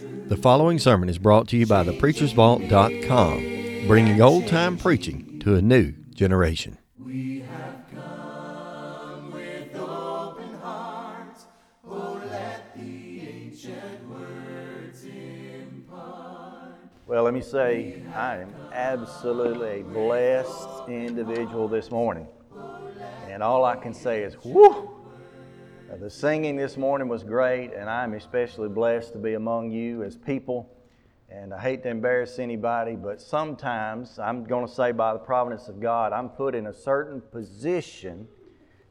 The following sermon is brought to you by thepreachersvault.com, bringing old-time preaching to a new generation. We have come with open hearts, oh, let the ancient words impart. Well, let me say, I am absolutely a blessed individual this morning. And all I can say is, whoo! The singing this morning was great, and I'm especially blessed to be among you as people. And I hate to embarrass anybody, but sometimes, I'm going to say by the providence of God, I'm put in a certain position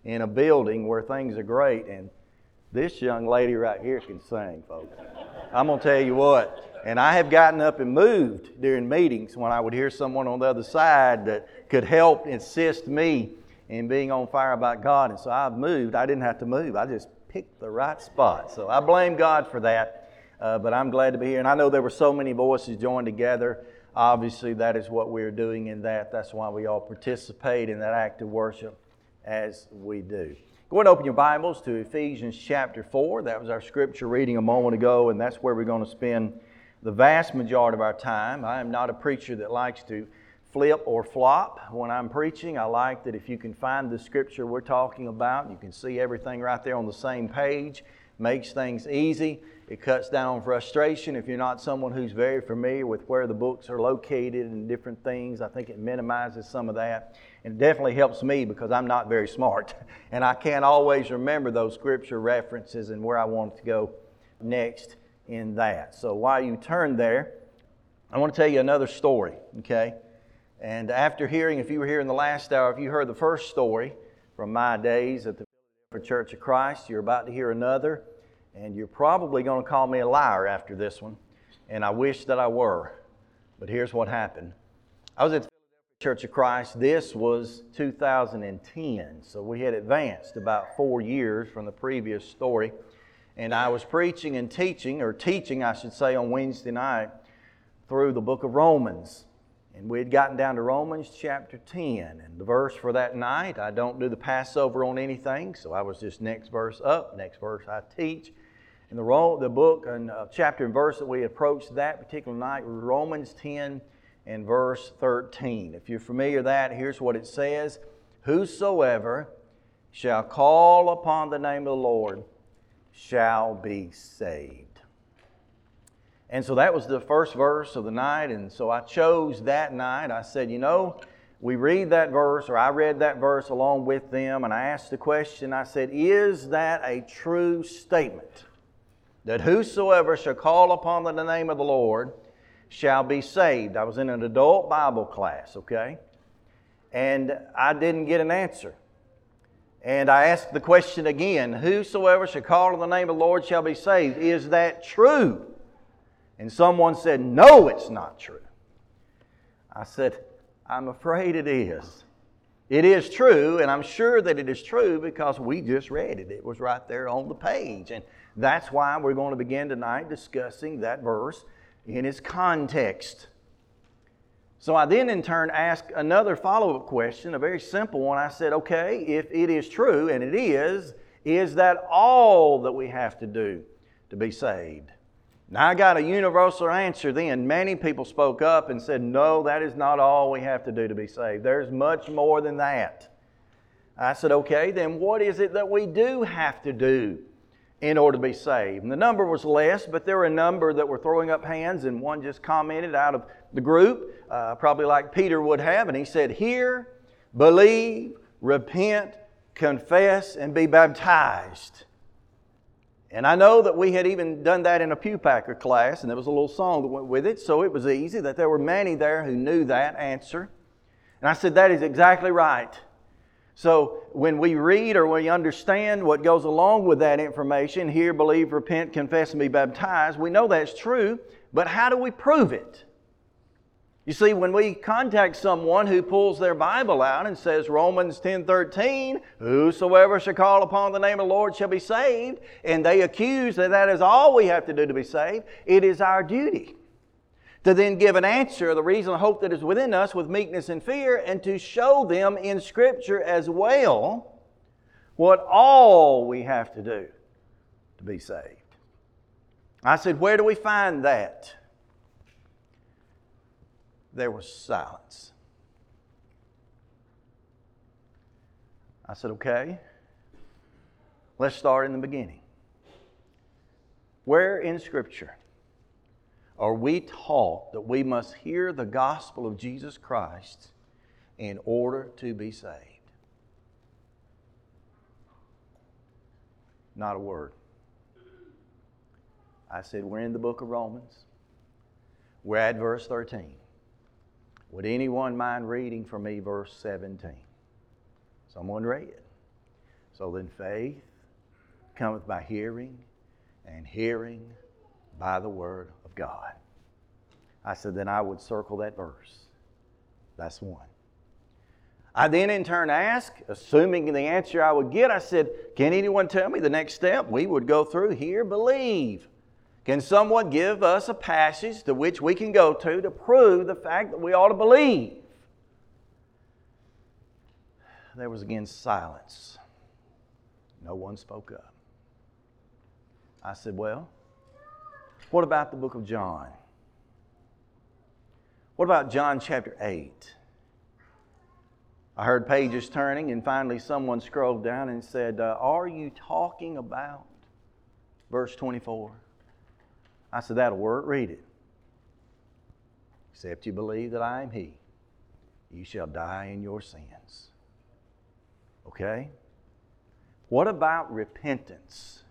in a building where things are great. And this young lady right here can sing, folks. I'm going to tell you what. And I have gotten up and moved during meetings when I would hear someone on the other side that could help assist me and being on fire about God. And so I've moved. I didn't have to move. I just picked the right spot. So I blame God for that, but I'm glad to be here. And I know there were so many voices joined together. Obviously, that is what we're doing in that. That's why we all participate in that act of worship as we do. Go ahead and open your Bibles to Ephesians chapter 4. That was our scripture reading a moment ago, and that's where we're going to spend the vast majority of our time. I am not a preacher that likes to flip or flop when I'm preaching. I like that if you can find the scripture we're talking about, you can see everything right there on the same page. Makes things easy. It cuts down on frustration if you're not someone who's very familiar with where the books are located and different things. I think it minimizes some of that. And it definitely helps me because I'm not very smart. And I can't always remember those scripture references and where I want to go next in that. So while you turn there, I want to tell you another story, okay? And after hearing, if you were here in the last hour, if you heard the first story from my days at the Philadelphia Church of Christ, you're about to hear another, and you're probably going to call me a liar after this one, and I wish that I were, but here's what happened. I was at the Philadelphia Church of Christ. This was 2010, so we had advanced about 4 years from the previous story, and I was preaching and teaching, on Wednesday night through the book of Romans. And we had gotten down to Romans chapter 10, and the verse for that night, I don't do the Passover on anything, so I was just next verse up, next verse I teach. And the book and chapter and verse that we approached that particular night was Romans 10 and verse 13. If you're familiar with that, here's what it says: "Whosoever shall call upon the name of the Lord shall be saved." And so that was the first verse of the night, and so I chose that night. I said, you know, we read that verse, or I read that verse along with them, and I asked the question, I said, is that a true statement? That whosoever shall call upon the name of the Lord shall be saved. I was in an adult Bible class, okay? And I didn't get an answer. And I asked the question again, whosoever shall call on the name of the Lord shall be saved. Is that true? And someone said, no, it's not true. I said, I'm afraid it is. It is true, and I'm sure that it is true because we just read it. It was right there on the page. And that's why we're going to begin tonight discussing that verse in its context. So I then in turn asked another follow-up question, a very simple one. I said, okay, if it is true, and it is that all that we have to do to be saved? Now, I got a universal answer then. Many people spoke up and said, no, that is not all we have to do to be saved. There's much more than that. I said, okay, then what is it that we do have to do in order to be saved? And the number was less, but there were a number that were throwing up hands, and one just commented out of the group, probably like Peter would have, and he said, hear, believe, repent, confess, and be baptized. And I know that we had even done that in a pew packer class, and there was a little song that went with it, so it was easy that there were many there who knew that answer. And I said, that is exactly right. So when we read or we understand what goes along with that information, hear, believe, repent, confess, and be baptized, we know that's true, but how do we prove it? You see, when we contact someone who pulls their Bible out and says, Romans 10:13, whosoever shall call upon the name of the Lord shall be saved, and they accuse that that is all we have to do to be saved, it is our duty to then give an answer, the reason and hope that is within us with meekness and fear, and to show them in Scripture as well what all we have to do to be saved. I said, where do we find that? There was silence. I said, okay, let's start in the beginning. Where in Scripture are we taught that we must hear the gospel of Jesus Christ in order to be saved? Not a word. I said, we're in the book of Romans. We're at verse 13. Would anyone mind reading for me verse 17? Someone read it. So then faith cometh by hearing, and hearing by the word of God. I said, then I would circle that verse. That's one. I then in turn asked, assuming the answer I would get, I said, can anyone tell me the next step? We would go through here, believe. Can someone give us a passage to which we can go to prove the fact that we ought to believe? There was again silence. No one spoke up. I said, well, what about the book of John? What about John chapter 8? I heard pages turning, and finally someone scrolled down and said, are you talking about verse 24? I said, that'll work. Read it. Except you believe that I am He, you shall die in your sins. Okay? What about repentance?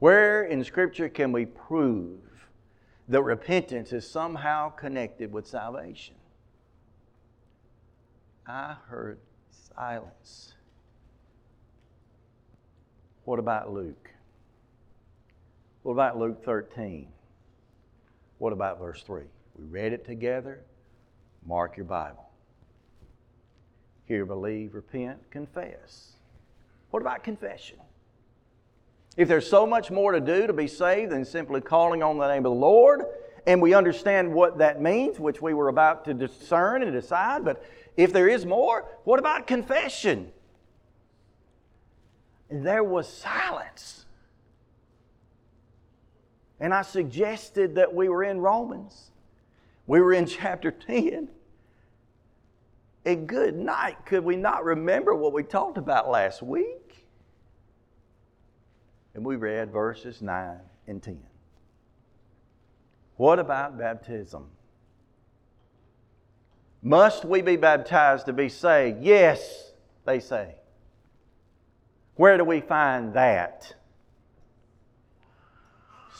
Where in Scripture can we prove that repentance is somehow connected with salvation? I heard silence. What about Luke? What about Luke 13? What about verse 3? We read it together. Mark your Bible. Hear, believe, repent, confess. What about confession? If there's so much more to do to be saved than simply calling on the name of the Lord, and we understand what that means, which we were about to discern and decide, but if there is more, what about confession? There was silence. And I suggested that we were in Romans. We were in chapter 10. A good night. Could we not remember what we talked about last week? And we read verses 9 and 10. What about baptism? Must we be baptized to be saved? Yes, they say. Where do we find that?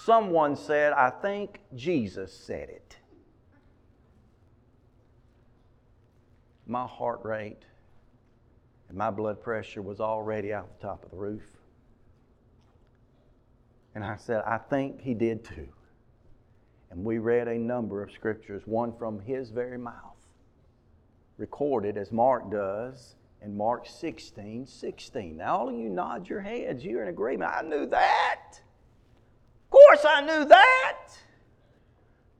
Someone said, I think Jesus said it. My heart rate and my blood pressure was already out the top of the roof. And I said, I think he did too. And we read a number of scriptures, one from his very mouth, recorded as Mark does in Mark 16:16. Now, all of you nod your heads. You're in agreement. I knew that. Of course I knew that.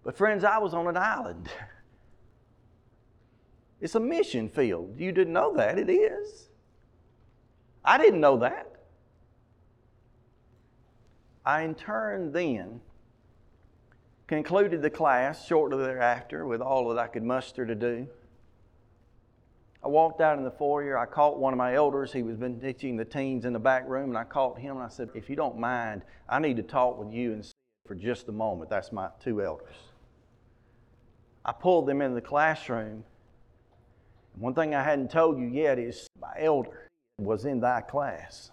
But friends, I was on an island. It's a mission field. You didn't know that. It is. I didn't know that. I in turn then concluded the class shortly thereafter with all that I could muster to do. I walked out in the foyer. I caught one of my elders. He was been teaching the teens in the back room, and I caught him and I said, if you don't mind, I need to talk with you and for just a moment. That's my two elders. I pulled them into the classroom. One thing I hadn't told you yet is my elder was in thy class.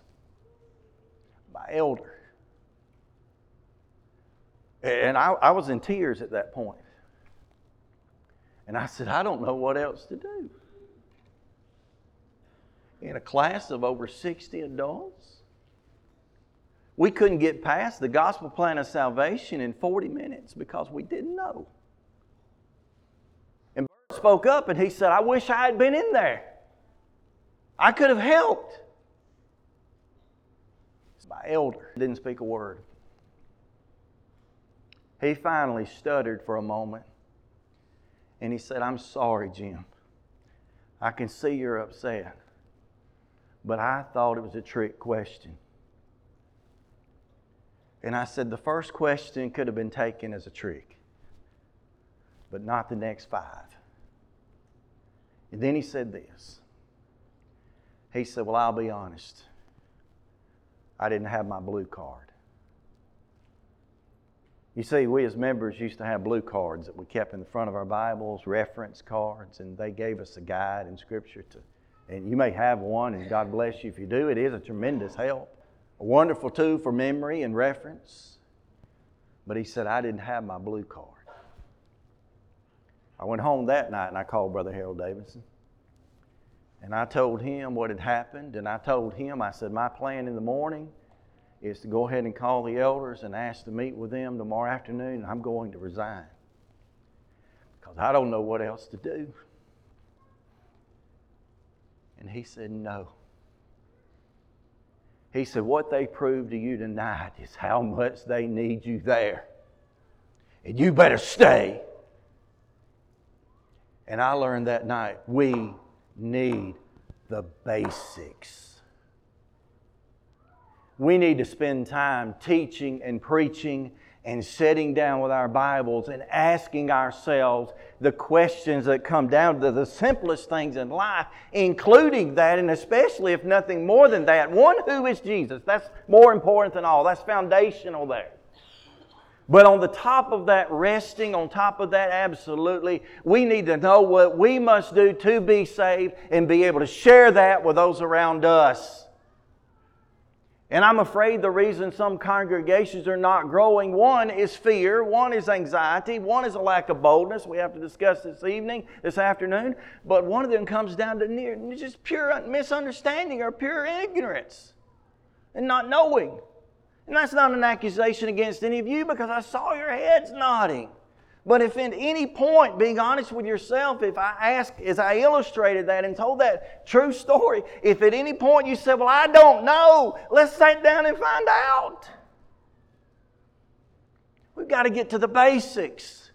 My elder. And I was in tears at that point. And I said, I don't know what else to do. In a class of over 60 adults, we couldn't get past the gospel plan of salvation in 40 minutes because we didn't know. And Bert spoke up and he said, I wish I had been in there. I could have helped. My elder didn't speak a word. He finally stuttered for a moment, and he said, I'm sorry, Jim. I can see you're upset, but I thought it was a trick question. And I said, the first question could have been taken as a trick, but not the next five. And then he said this. He said, well, I'll be honest. I didn't have my blue card. You see, we as members used to have blue cards that we kept in the front of our Bibles, reference cards, and they gave us a guide in Scripture to. And you may have one, and God bless you if you do. It is a tremendous help, a wonderful tool for memory and reference. But he said, I didn't have my blue card. I went home that night and I called Brother Harold Davidson. And I told him what had happened, and I told him, I said, my plan in the morning is to go ahead and call the elders and ask to meet with them tomorrow afternoon, and I'm going to resign because I don't know what else to do. And he said, no. He said, what they proved to you tonight is how much they need you there. And you better stay. And I learned that night, we need the basics. We need to spend time teaching and preaching and sitting down with our Bibles and asking ourselves the questions that come down to the simplest things in life, including that, and especially if nothing more than that, one, who is Jesus? That's more important than all. That's foundational there. But on the top of that, resting on top of that, absolutely, we need to know what we must do to be saved and be able to share that with those around us. And I'm afraid the reason some congregations are not growing, one is fear, one is anxiety, one is a lack of boldness. We have to discuss this afternoon. But one of them comes down to just pure misunderstanding or pure ignorance and not knowing. And that's not an accusation against any of you because I saw your heads nodding. But if at any point, being honest with yourself, if I asked, as I illustrated that and told that true story, if at any point you said, well, I don't know, let's sit down and find out. We've got to get to the basics.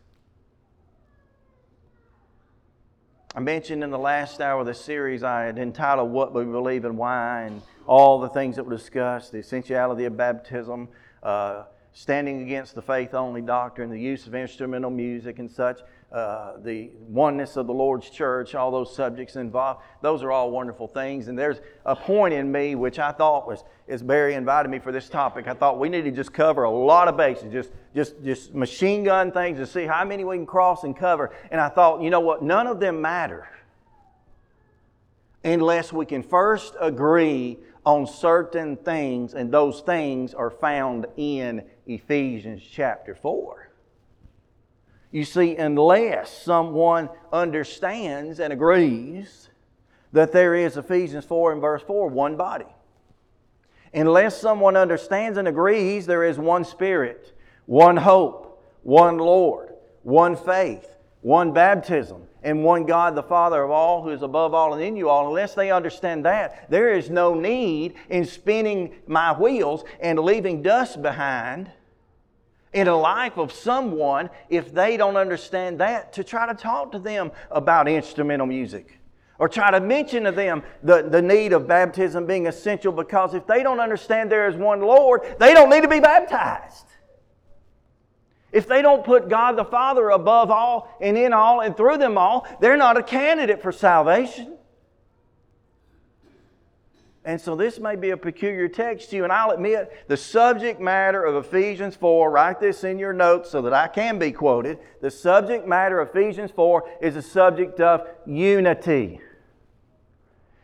I mentioned in the last hour of the series, I had entitled What We Believe and Why, and all the things that were discussed, the essentiality of baptism, standing against the faith-only doctrine, the use of instrumental music and such, the oneness of the Lord's church, all those subjects involved. Those are all wonderful things. And there's a point in me which I thought was, as Barry invited me for this topic, I thought we need to just cover a lot of bases, just machine gun things to see how many we can cross and cover. And I thought, you know what, none of them matter unless we can first agree on certain things, and those things are found in Ephesians chapter 4. You see, unless someone understands and agrees that there is, Ephesians 4 and verse 4, one body. Unless someone understands and agrees, there is one Spirit, one hope, one Lord, one faith, one baptism, and one God, the Father of all, who is above all and in you all. Unless they understand that, there is no need in spinning my wheels and leaving dust behind in a life of someone, if they don't understand that, to try to talk to them about instrumental music or try to mention to them the need of baptism being essential, because if they don't understand there is one Lord, they don't need to be baptized. If they don't put God the Father above all and in all and through them all, they're not a candidate for salvation. And so this may be a peculiar text to you, and I'll admit the subject matter of Ephesians 4, write this in your notes so that I can be quoted. The subject matter of Ephesians 4 is the subject of unity.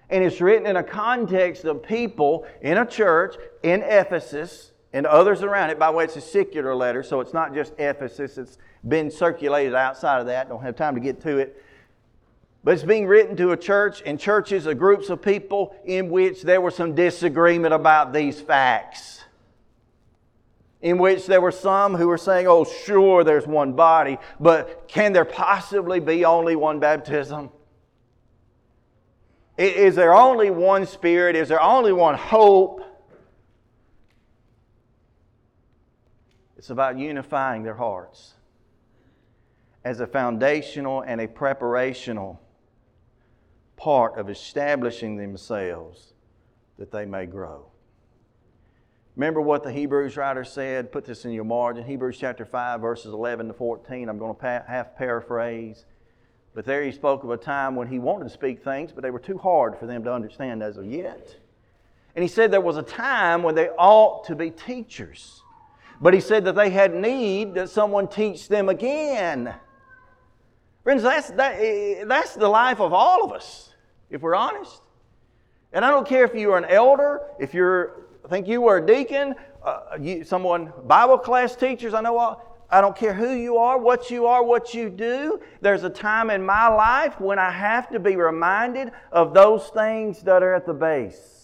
And it's written in a context of people in a church in Ephesus, and others around it. By the way, it's a secular letter, so it's not just Ephesus. It's been circulated outside of that. Don't have time to get to it. But it's being written to a church, and churches are groups of people in which there was some disagreement about these facts. In which there were some who were saying, oh, sure, there's one body, but can there possibly be only one baptism? Is there only one Spirit? Is there only one hope? It's about unifying their hearts as a foundational and a preparational part of establishing themselves that they may grow. Remember what the Hebrews writer said. Put this in your margin. Hebrews chapter 5, verses 11 to 14. I'm going to half paraphrase. But there he spoke of a time when he wanted to speak things, but they were too hard for them to understand as of yet. And he said there was a time when they ought to be teachers. But he said that they had need that someone teach them again. Friends, that's the life of all of us, if we're honest. And I don't care if you are an elder, if you're, I think you were a deacon, someone, Bible class teachers, I don't care who you are, what you do. There's a time in my life when I have to be reminded of those things that are at the base.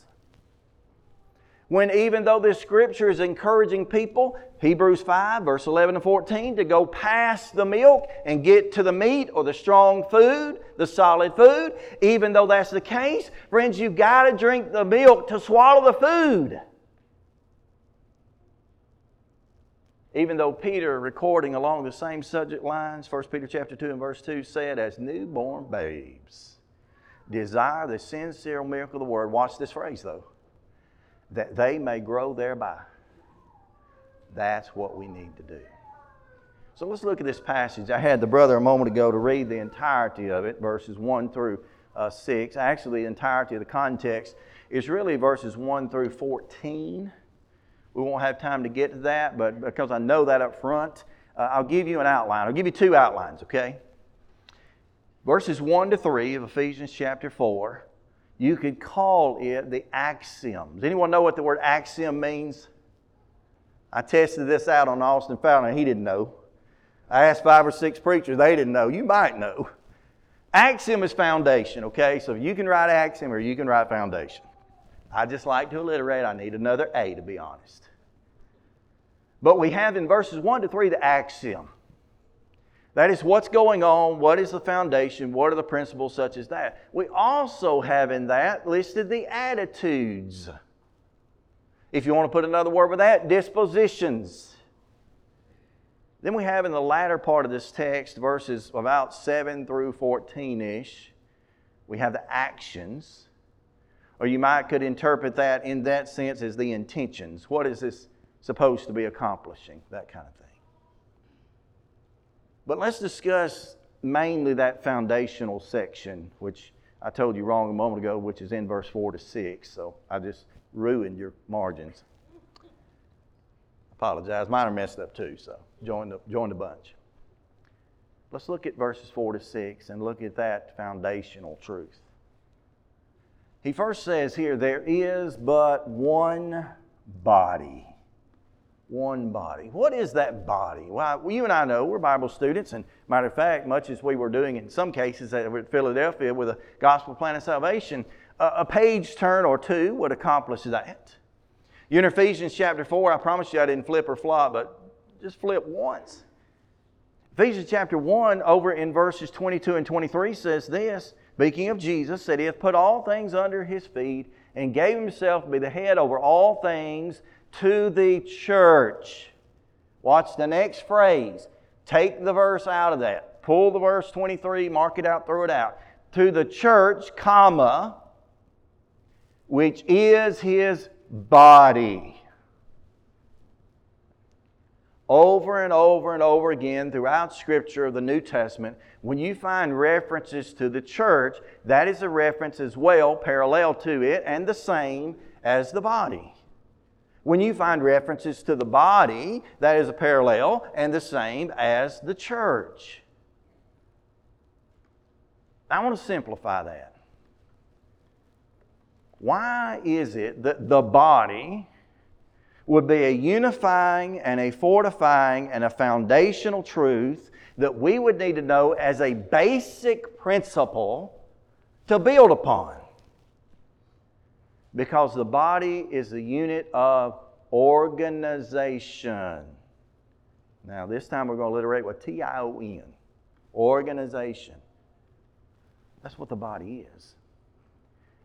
When even though this scripture is encouraging people, Hebrews 5, verse 11 and 14, to go past the milk and get to the meat or the strong food, the solid food, even though that's the case, friends, you've got to drink the milk to swallow the food. Even though Peter, recording along the same subject lines, 1 Peter chapter 2 and verse 2 said, as newborn babes, desire the sincere milk of the word. Watch this phrase though. That they may grow thereby. That's what we need to do. So let's look at this passage. I had the brother a moment ago to read the entirety of it, verses 1 through 6. Actually, the entirety of the context is really verses 1 through 14. We won't have time to get to that, but because I know that up front, I'll give you an outline. I'll give you two outlines, okay? Verses 1 to 3 of Ephesians chapter 4. You could call it the axioms. Anyone know what the word axiom means? I tested this out on Austin Fowler, and he didn't know. I asked 5 or 6 preachers, they didn't know. You might know. Axiom is foundation, okay? So you can write axiom or you can write foundation. I just like to alliterate. I need another A, to be honest. But we have in verses 1 to 3 the axiom. That is what's going on, what is the foundation, what are the principles such as that. We also have in that listed the attitudes. If you want to put another word with that, dispositions. Then we have in the latter part of this text, verses about 7 through 14-ish, we have the actions. Or you could interpret that in that sense as the intentions. What is this supposed to be accomplishing? That kind of thing. But let's discuss mainly that foundational section, which I told you wrong a moment ago, which is in verse 4 to 6. So I just ruined your margins. Apologize. Mine are messed up too, so join the bunch. Let's look at verses 4 to 6 and look at that foundational truth. He first says here, there is but one body. One body. What is that body? Well, you and I know we're Bible students, and matter of fact, much as we were doing in some cases over at Philadelphia with a gospel plan of salvation, a page turn or two would accomplish that. In Ephesians chapter 4, I promise you I didn't flip or flop, but just flip once. Ephesians chapter 1 over in verses 22 and 23 says this, speaking of Jesus, that He hath put all things under His feet and gave Himself to be the head over all things to the church. Watch the next phrase. Take the verse out of that. Pull the verse 23, mark it out, throw it out. To the church, comma, which is His body. Over and over and over again throughout Scripture of the New Testament, when you find references to the church, that is a reference as well, parallel to it, and the same as the body. When you find references to the body, that is a parallel and the same as the church. I want to simplify that. Why is it that the body would be a unifying and a fortifying and a foundational truth that we would need to know as a basic principle to build upon? Because the body is the unit of organization. Now this time we're going to alliterate with T-I-O-N. Organization. That's what the body is.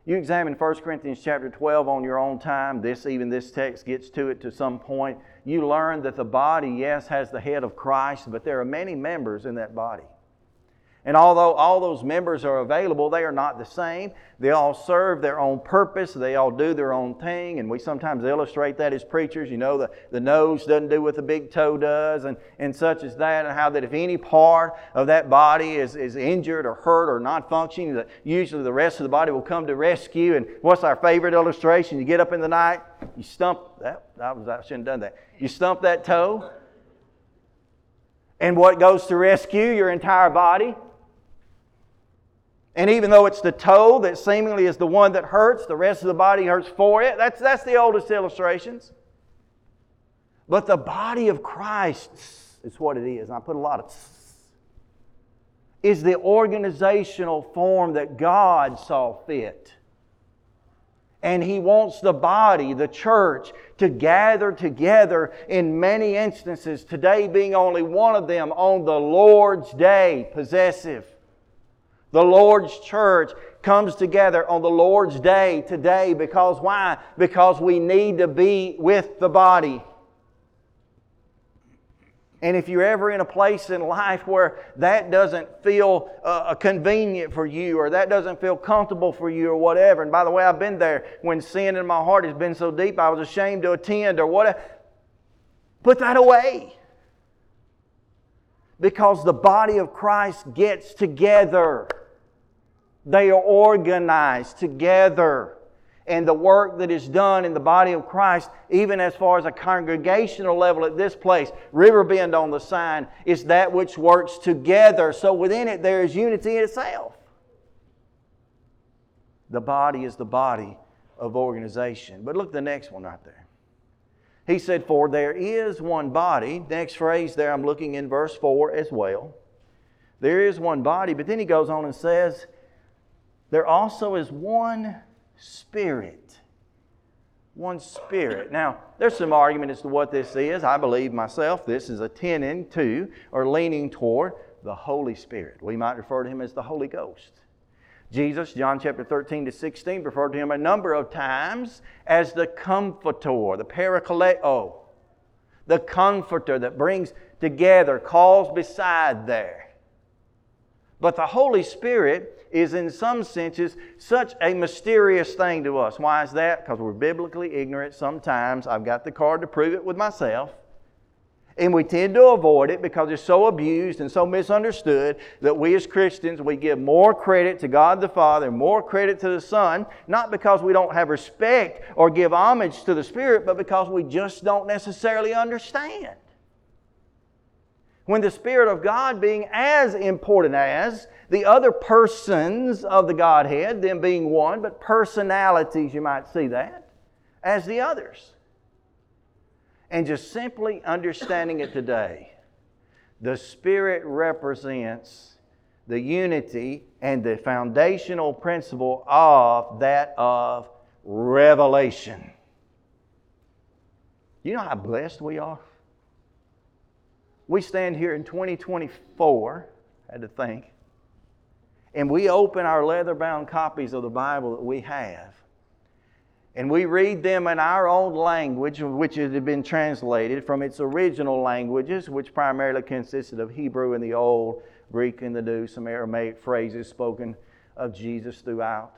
You examine 1 Corinthians chapter 12 on your own time. This text gets to it to some point. You learn that the body, yes, has the head of Christ, but there are many members in that body. And although all those members are available, they are not the same. They all serve their own purpose. They all do their own thing. And we sometimes illustrate that as preachers. You know, the nose doesn't do what the big toe does and such as that. And how that if any part of that body is injured or hurt or not functioning, that usually the rest of the body will come to rescue. And what's our favorite illustration? You get up in the night, you stump that. I shouldn't have done that. You stump that toe. And what goes to rescue? Your entire body. And even though it's the toe that seemingly is the one that hurts, the rest of the body hurts for it. That's the oldest illustrations. But the body of Christ is what it is. And I put a lot of is the organizational form that God saw fit. And He wants the body, the church, to gather together in many instances, today being only one of them, on the Lord's day, possessive. The Lord's church comes together on the Lord's day today because why? Because we need to be with the body. And if you're ever in a place in life where that doesn't feel convenient for you or that doesn't feel comfortable for you or whatever, and by the way, I've been there when sin in my heart has been so deep I was ashamed to attend or whatever, put that away. Because the body of Christ gets together. They are organized together. And the work that is done in the body of Christ, even as far as a congregational level at this place, Riverbend on the sign, is that which works together. So within it there is unity in itself. The body is the body of organization. But look at the next one right there. He said, for there is one body. Next phrase there, I'm looking in verse 4 as well. There is one body. But then he goes on and says, there also is one Spirit. One Spirit. Now, there's some argument as to what this is. I believe myself this is a tending to or leaning toward the Holy Spirit. We might refer to Him as the Holy Ghost. Jesus, John chapter 13 to 16, referred to Him a number of times as the Comforter, the Parakaleo, the Comforter that brings together, calls beside there. But the Holy Spirit is in some senses such a mysterious thing to us. Why is that? Because we're biblically ignorant sometimes. I've got the card to prove it with myself. And we tend to avoid it because it's so abused and so misunderstood that we as Christians, we give more credit to God the Father, more credit to the Son, not because we don't have respect or give homage to the Spirit, but because we just don't necessarily understand. When the Spirit of God being as important as the other persons of the Godhead, them being one, but personalities, you might see that, as the others. And just simply understanding it today. The Spirit represents the unity and the foundational principle of that of revelation. You know how blessed we are? We stand here in 2024, I had to think, and we open our leather-bound copies of the Bible that we have. And we read them in our own language, which had been translated from its original languages, which primarily consisted of Hebrew in the Old, Greek in the New, some Aramaic phrases spoken of Jesus throughout.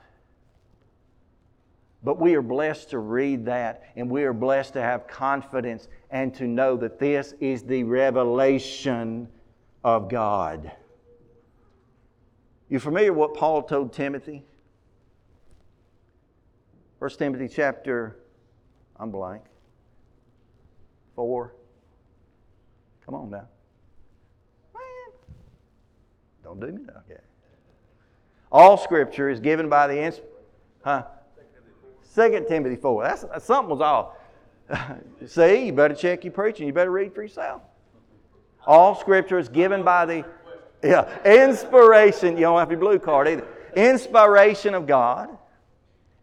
But we are blessed to read that, and we are blessed to have confidence and to know that this is the revelation of God. You familiar with what Paul told Timothy? 1 Timothy chapter, 4. Come on now. Don't do me now. Okay. All Scripture is given by the... 2 Timothy 4. That's something was off. See, you better check your preaching. You better read for yourself. All Scripture is given by the... inspiration. You don't have your blue card either. Inspiration of God.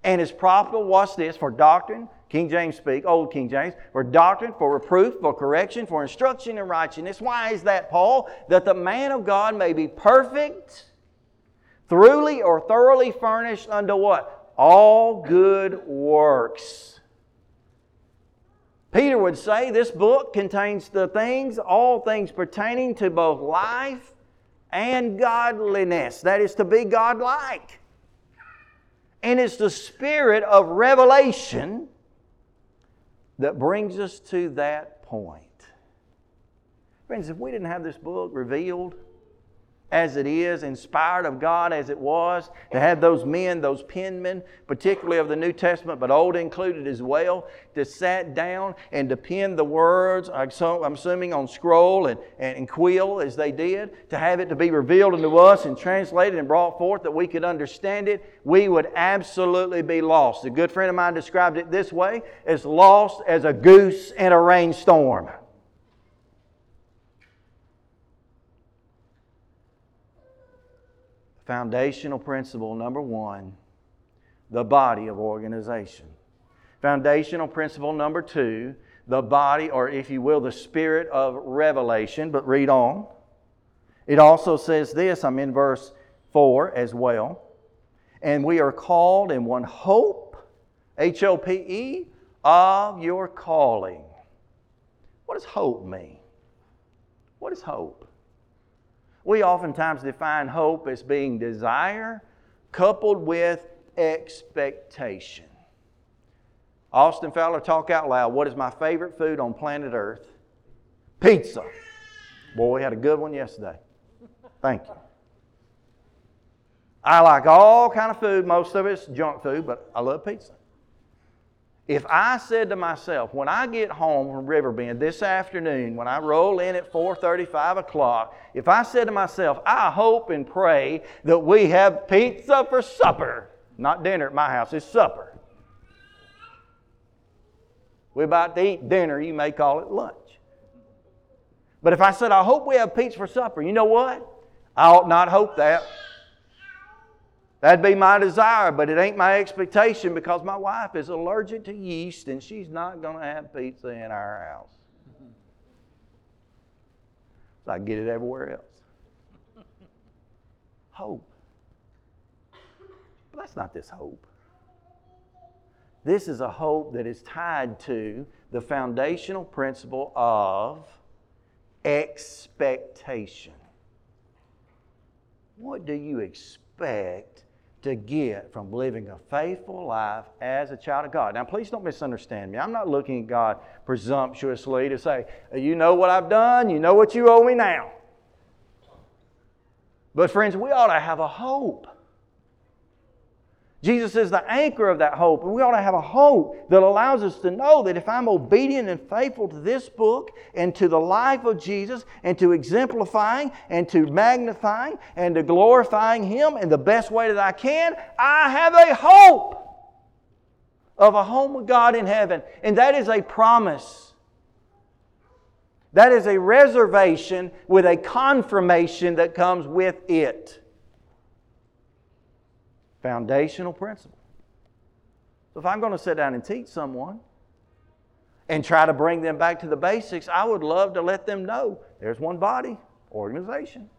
And is profitable, watch this, for doctrine, King James speak, Old King James, for doctrine, for reproof, for correction, for instruction in righteousness. Why is that, Paul? That the man of God may be perfect, thoroughly or thoroughly furnished unto what? All good works. Peter would say this book contains all things pertaining to both life and godliness. That is to be godlike. And it's the spirit of revelation that brings us to that point. Friends, if we didn't have this book revealed as it is, inspired of God as it was, to have those men, those penmen, particularly of the New Testament, but Old included as well, to sat down and to pen the words, I'm assuming on scroll and quill as they did, to have it to be revealed unto us and translated and brought forth that we could understand it, we would absolutely be lost. A good friend of mine described it this way, as lost as a goose in a rainstorm. Foundational principle number one, the body of organization. Foundational principle number two, the body, or if you will, the spirit of revelation. But read on. It also says this, I'm in verse 4 as well. And we are called in one hope, H-O-P-E, of your calling. What does hope mean? What is hope? We oftentimes define hope as being desire coupled with expectation. Austin Fowler, talk out loud. What is my favorite food on planet Earth? Pizza. Boy, we had a good one yesterday. Thank you. I like all kind of food. Most of it's junk food, but I love pizza. If I said to myself, when I get home from Riverbend this afternoon, when I roll in at 4:35 o'clock, if I said to myself, I hope and pray that we have pizza for supper. Not dinner at my house, it's supper. We're about to eat dinner, you may call it lunch. But if I said, I hope we have pizza for supper, you know what? I ought not hope that. That'd be my desire, but it ain't my expectation because my wife is allergic to yeast and she's not going to have pizza in our house. So I get it everywhere else. Hope. But that's not this hope. This is a hope that is tied to the foundational principle of expectation. What do you expect to get from living a faithful life as a child of God? Now, please don't misunderstand me. I'm not looking at God presumptuously to say, you know what I've done, you know what you owe me now. But friends, we ought to have a hope. Jesus is the anchor of that hope, and we ought to have a hope that allows us to know that if I'm obedient and faithful to this book and to the life of Jesus and to exemplifying and to magnifying and to glorifying Him in the best way that I can, I have a hope of a home with God in heaven. And that is a promise. That is a reservation with a confirmation that comes with it. Foundational principle. So if I'm going to sit down and teach someone and try to bring them back to the basics, I would love to let them know there's one body, organization.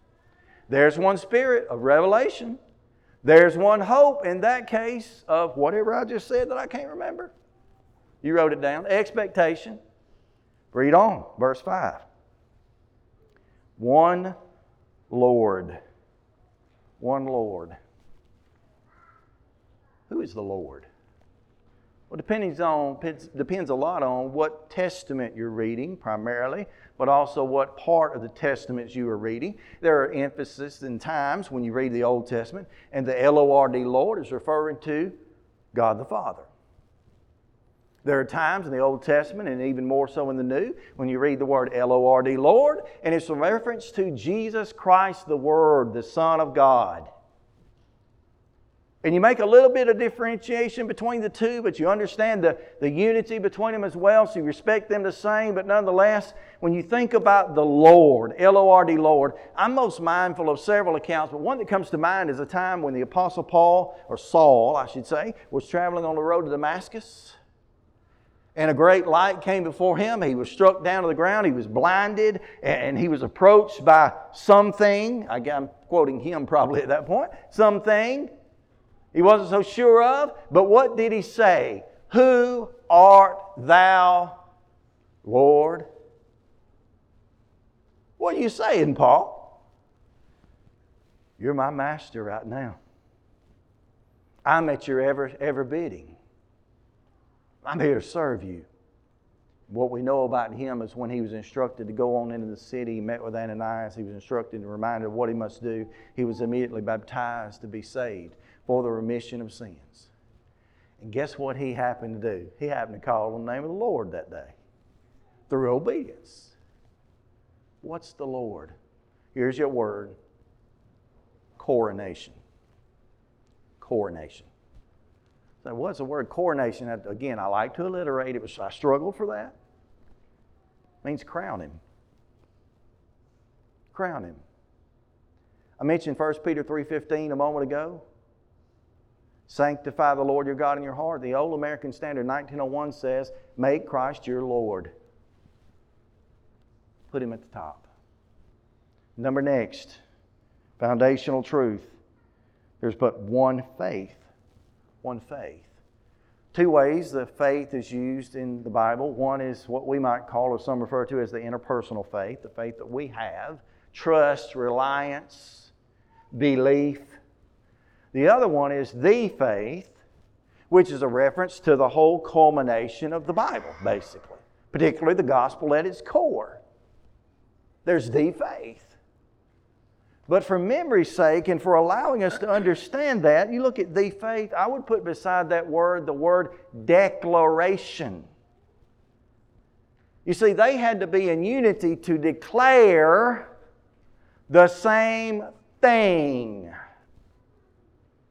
There's one spirit of revelation. There's one hope, in that case, of whatever I just said that I can't remember. You wrote it down. Expectation. Read on, verse 5. One Lord. One Lord. Who is the Lord? Well, depends a lot on what testament you're reading primarily, but also what part of the testaments you are reading. There are emphasis and times when you read the Old Testament, and the L-O-R-D, Lord, is referring to God the Father. There are times in the Old Testament, and even more so in the New, when you read the word L-O-R-D, Lord, and it's a reference to Jesus Christ, the Word, the Son of God. And you make a little bit of differentiation between the two, but you understand the unity between them as well, so you respect them the same. But nonetheless, when you think about the Lord, L-O-R-D, Lord, I'm most mindful of several accounts, but one that comes to mind is a time when the Apostle Paul, or Saul, I should say, was traveling on the road to Damascus. And a great light came before him. He was struck down to the ground. He was blinded. And he was approached by something. I'm quoting him probably at that point. Something he wasn't so sure of, but what did he say? Who art thou, Lord? What are you saying, Paul? You're my master right now. I'm at your ever bidding. I'm here to serve you. What we know about him is when he was instructed to go on into the city, he met with Ananias, he was instructed and reminded of what he must do. He was immediately baptized to be saved for the remission of sins. And guess what he happened to do? He happened to call on the name of the Lord that day through obedience. What's the Lord? Here's your word. Coronation. Coronation. So what's the word coronation? Again, I like to alliterate. I struggled for that. It means crown him. Crown him. I mentioned 1 Peter 3:15 a moment ago. Sanctify the Lord your God in your heart. The old American Standard 1901 says, make Christ your Lord. Put him at the top. Number next, foundational truth. There's but one faith. One faith. Two ways the faith is used in the Bible. One is what we might call, or some refer to as, the interpersonal faith, the faith that we have. Trust, reliance, belief. The other one is the faith, which is a reference to the whole culmination of the Bible, basically. Particularly the gospel at its core. There's the faith. But for memory's sake and for allowing us to understand that, you look at the faith, I would put beside that word the word declaration. You see, they had to be in unity to declare the same thing.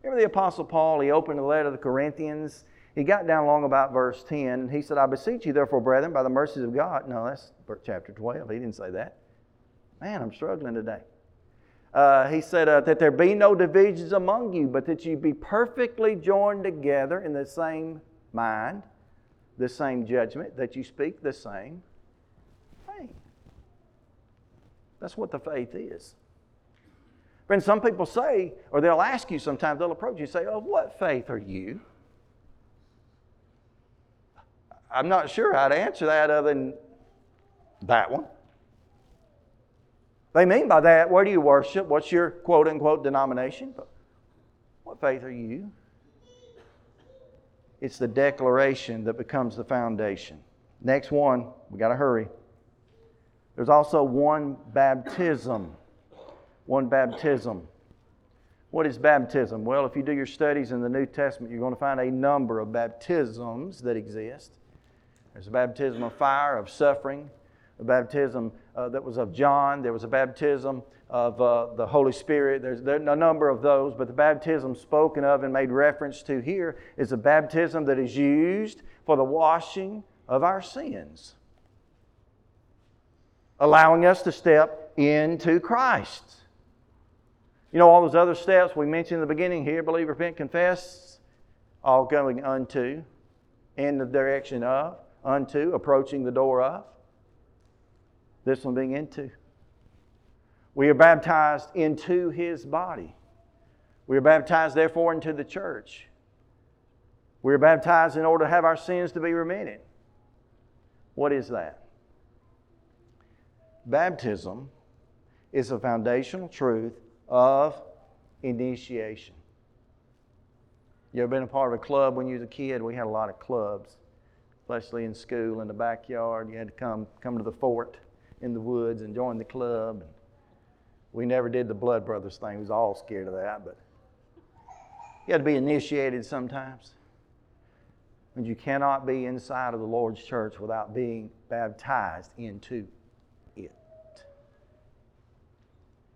Remember the Apostle Paul, he opened the letter to the Corinthians. He got down long about verse 10. And he said, I beseech you therefore, brethren, by the mercies of God. No, that's chapter 12. He didn't say that. Man, I'm struggling today. He said that there be no divisions among you, but that you be perfectly joined together in the same mind, the same judgment, that you speak the same thing. That's what the faith is. Friends, some people say, or they'll ask you sometimes, they'll approach you and say, oh, what faith are you? I'm not sure how to answer that other than that one. They mean by that, where do you worship? What's your quote-unquote denomination? What faith are you? It's the declaration that becomes the foundation. Next one, we got to hurry. There's also one baptism. One baptism. What is baptism? Well, if you do your studies in the New Testament, you're going to find a number of baptisms that exist. There's a baptism of fire, of suffering, a baptism that was of John. There was a baptism of the Holy Spirit. There's a number of those, but the baptism spoken of and made reference to here is a baptism that is used for the washing of our sins, allowing us to step into Christ. You know, all those other steps we mentioned in the beginning here, believe, repent, confess, all going unto, in the direction of, unto, approaching the door of. This one being into. We are baptized into His body. We are baptized, therefore, into the church. We are baptized in order to have our sins to be remitted. What is that? Baptism is a foundational truth of initiation. You ever been a part of a club when you was a kid? We had a lot of clubs, especially in school, in the backyard. You had to come to the fort in the woods and joined the club. We never did the Blood Brothers thing. We was all scared of that, but you had to be initiated sometimes. And you cannot be inside of the Lord's church without being baptized into it.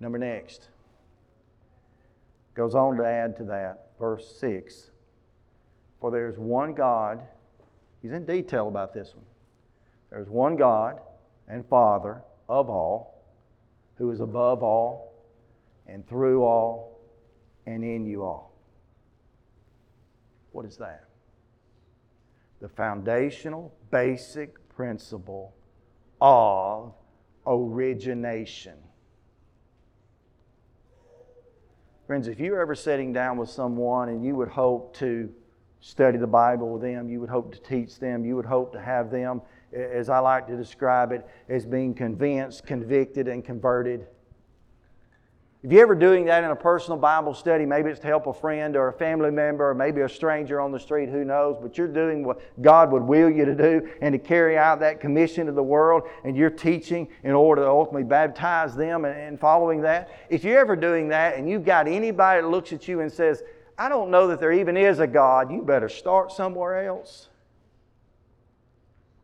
Number next. Goes on to add to that, verse 6. For there is one God. He's in detail about this one. There is one God and Father of all, who is above all, and through all, and in you all. What is that? The foundational, basic principle of origination. Friends, if you're ever sitting down with someone and you would hope to study the Bible with them, you would hope to teach them, you would hope to have them, as I like to describe it, as being convinced, convicted, and converted. If you're ever doing that in a personal Bible study, maybe it's to help a friend or a family member or maybe a stranger on the street, who knows, but you're doing what God would will you to do and to carry out that commission to the world, and you're teaching in order to ultimately baptize them and following that. If you're ever doing that and you've got anybody that looks at you and says, I don't know that there even is a God, you better start somewhere else.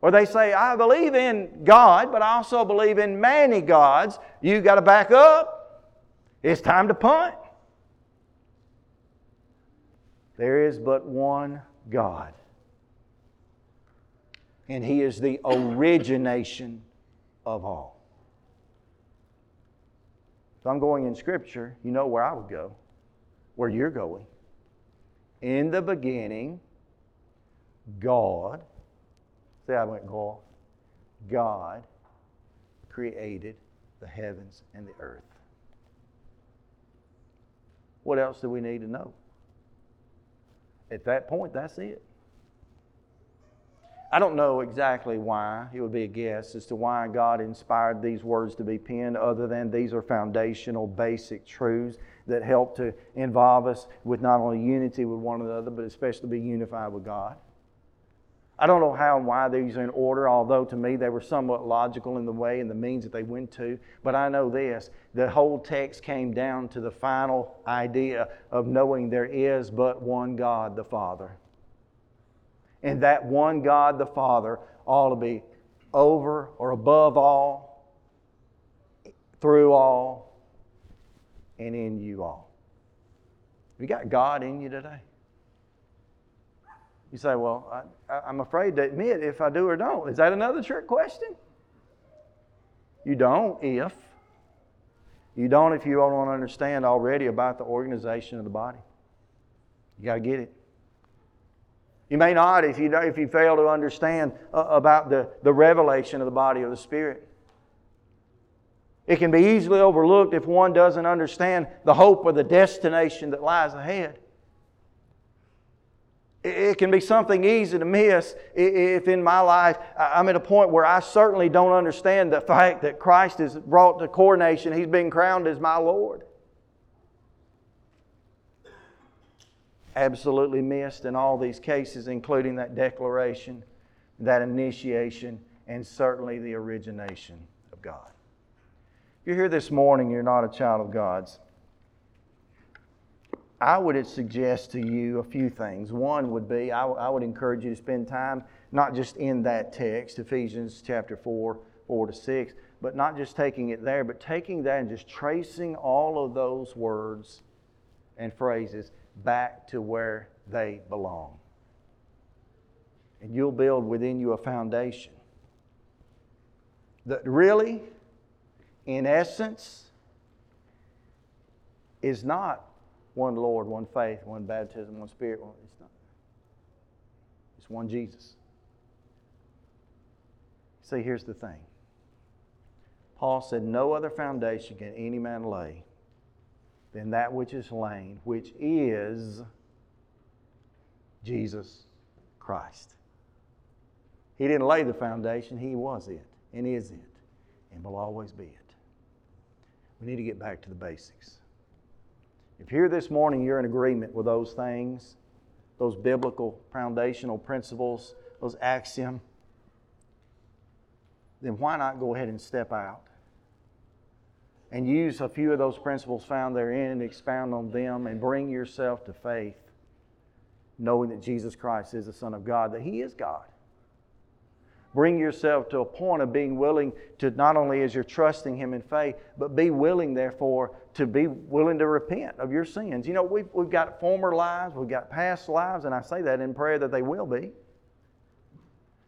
Or they say, I believe in God, but I also believe in many gods. You got to back up. It's time to punt. There is but one God. And He is the origination of all. If I'm going in Scripture, you know where I would go, where you're going. In the beginning, God, see I went God, God created the heavens and the earth. What else do we need to know? At that point, that's it. I don't know exactly why. It would be a guess as to why God inspired these words to be penned, other than these are foundational, basic truths that help to involve us with not only unity with one another, but especially be unified with God. I don't know how and why these are in order, although to me they were somewhat logical in the way and the means that they went to. But I know this, the whole text came down to the final idea of knowing there is but one God, the Father. And that one God, the Father, ought to be over or above all, through all, and in you all. Have you got God in you today? You say, well, I'm afraid to admit if I do or don't. Is that another trick question? You don't if. You don't if you don't understand already about the organization of the body. You got to get it. You may not if you fail to understand about the revelation of the body of the Spirit. It can be easily overlooked if one doesn't understand the hope or the destination that lies ahead. It can be something easy to miss if in my life I'm at a point where I certainly don't understand the fact that Christ is brought to coronation. He's been crowned as my Lord. Absolutely missed in all these cases, including that declaration, that initiation, and certainly the origination of God. You're here this morning, you're not a child of God's. I would suggest to you a few things. One would be, I would encourage you to spend time not just in that text, Ephesians chapter 4:4-6, but not just taking it there, but taking that and just tracing all of those words and phrases back to where they belong. And you'll build within you a foundation that really, in essence, is not one Lord, one faith, one baptism, one Spirit. It's not. It's one Jesus. See, here's the thing. Paul said, no other foundation can any man lay than that which is laid, which is Jesus Christ. He didn't lay the foundation. He was it and is it and will always be it. We need to get back to the basics. If here this morning you're in agreement with those things, those biblical foundational principles, those axioms, then why not go ahead and step out and use a few of those principles found therein and expound on them and bring yourself to faith, knowing that Jesus Christ is the Son of God, that He is God. Bring yourself to a point of being willing to, not only as you're trusting Him in faith, but be willing, therefore, to be willing to repent of your sins. You know, we've got former lives, we've got past lives, and I say that in prayer that they will be.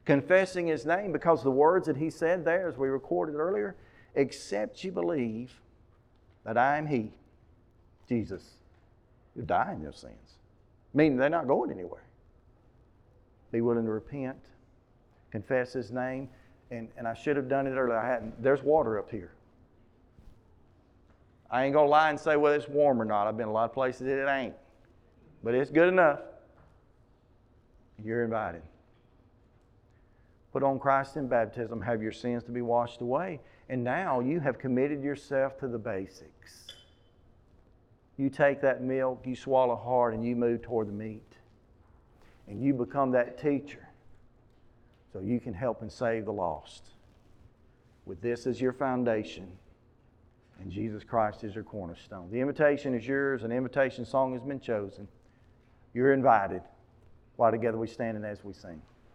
Confessing His name, because the words that He said there, as we recorded earlier, except you believe that I am He, Jesus, you die in your sins. Meaning they're not going anywhere. Be willing to repent. Confess His name, and I should have done it earlier. I hadn't. There's water up here. I ain't going to lie and say whether it's warm or not. I've been a lot of places that it ain't. But it's good enough. You're invited. Put on Christ in baptism. Have your sins to be washed away. And now you have committed yourself to the basics. you take that milk, you swallow hard, and you move toward the meat. And you become that teacher so you can help and save the lost. With this as your foundation, and Jesus Christ is your cornerstone. The invitation is yours. An invitation song has been chosen. You're invited. While together we stand and as we sing.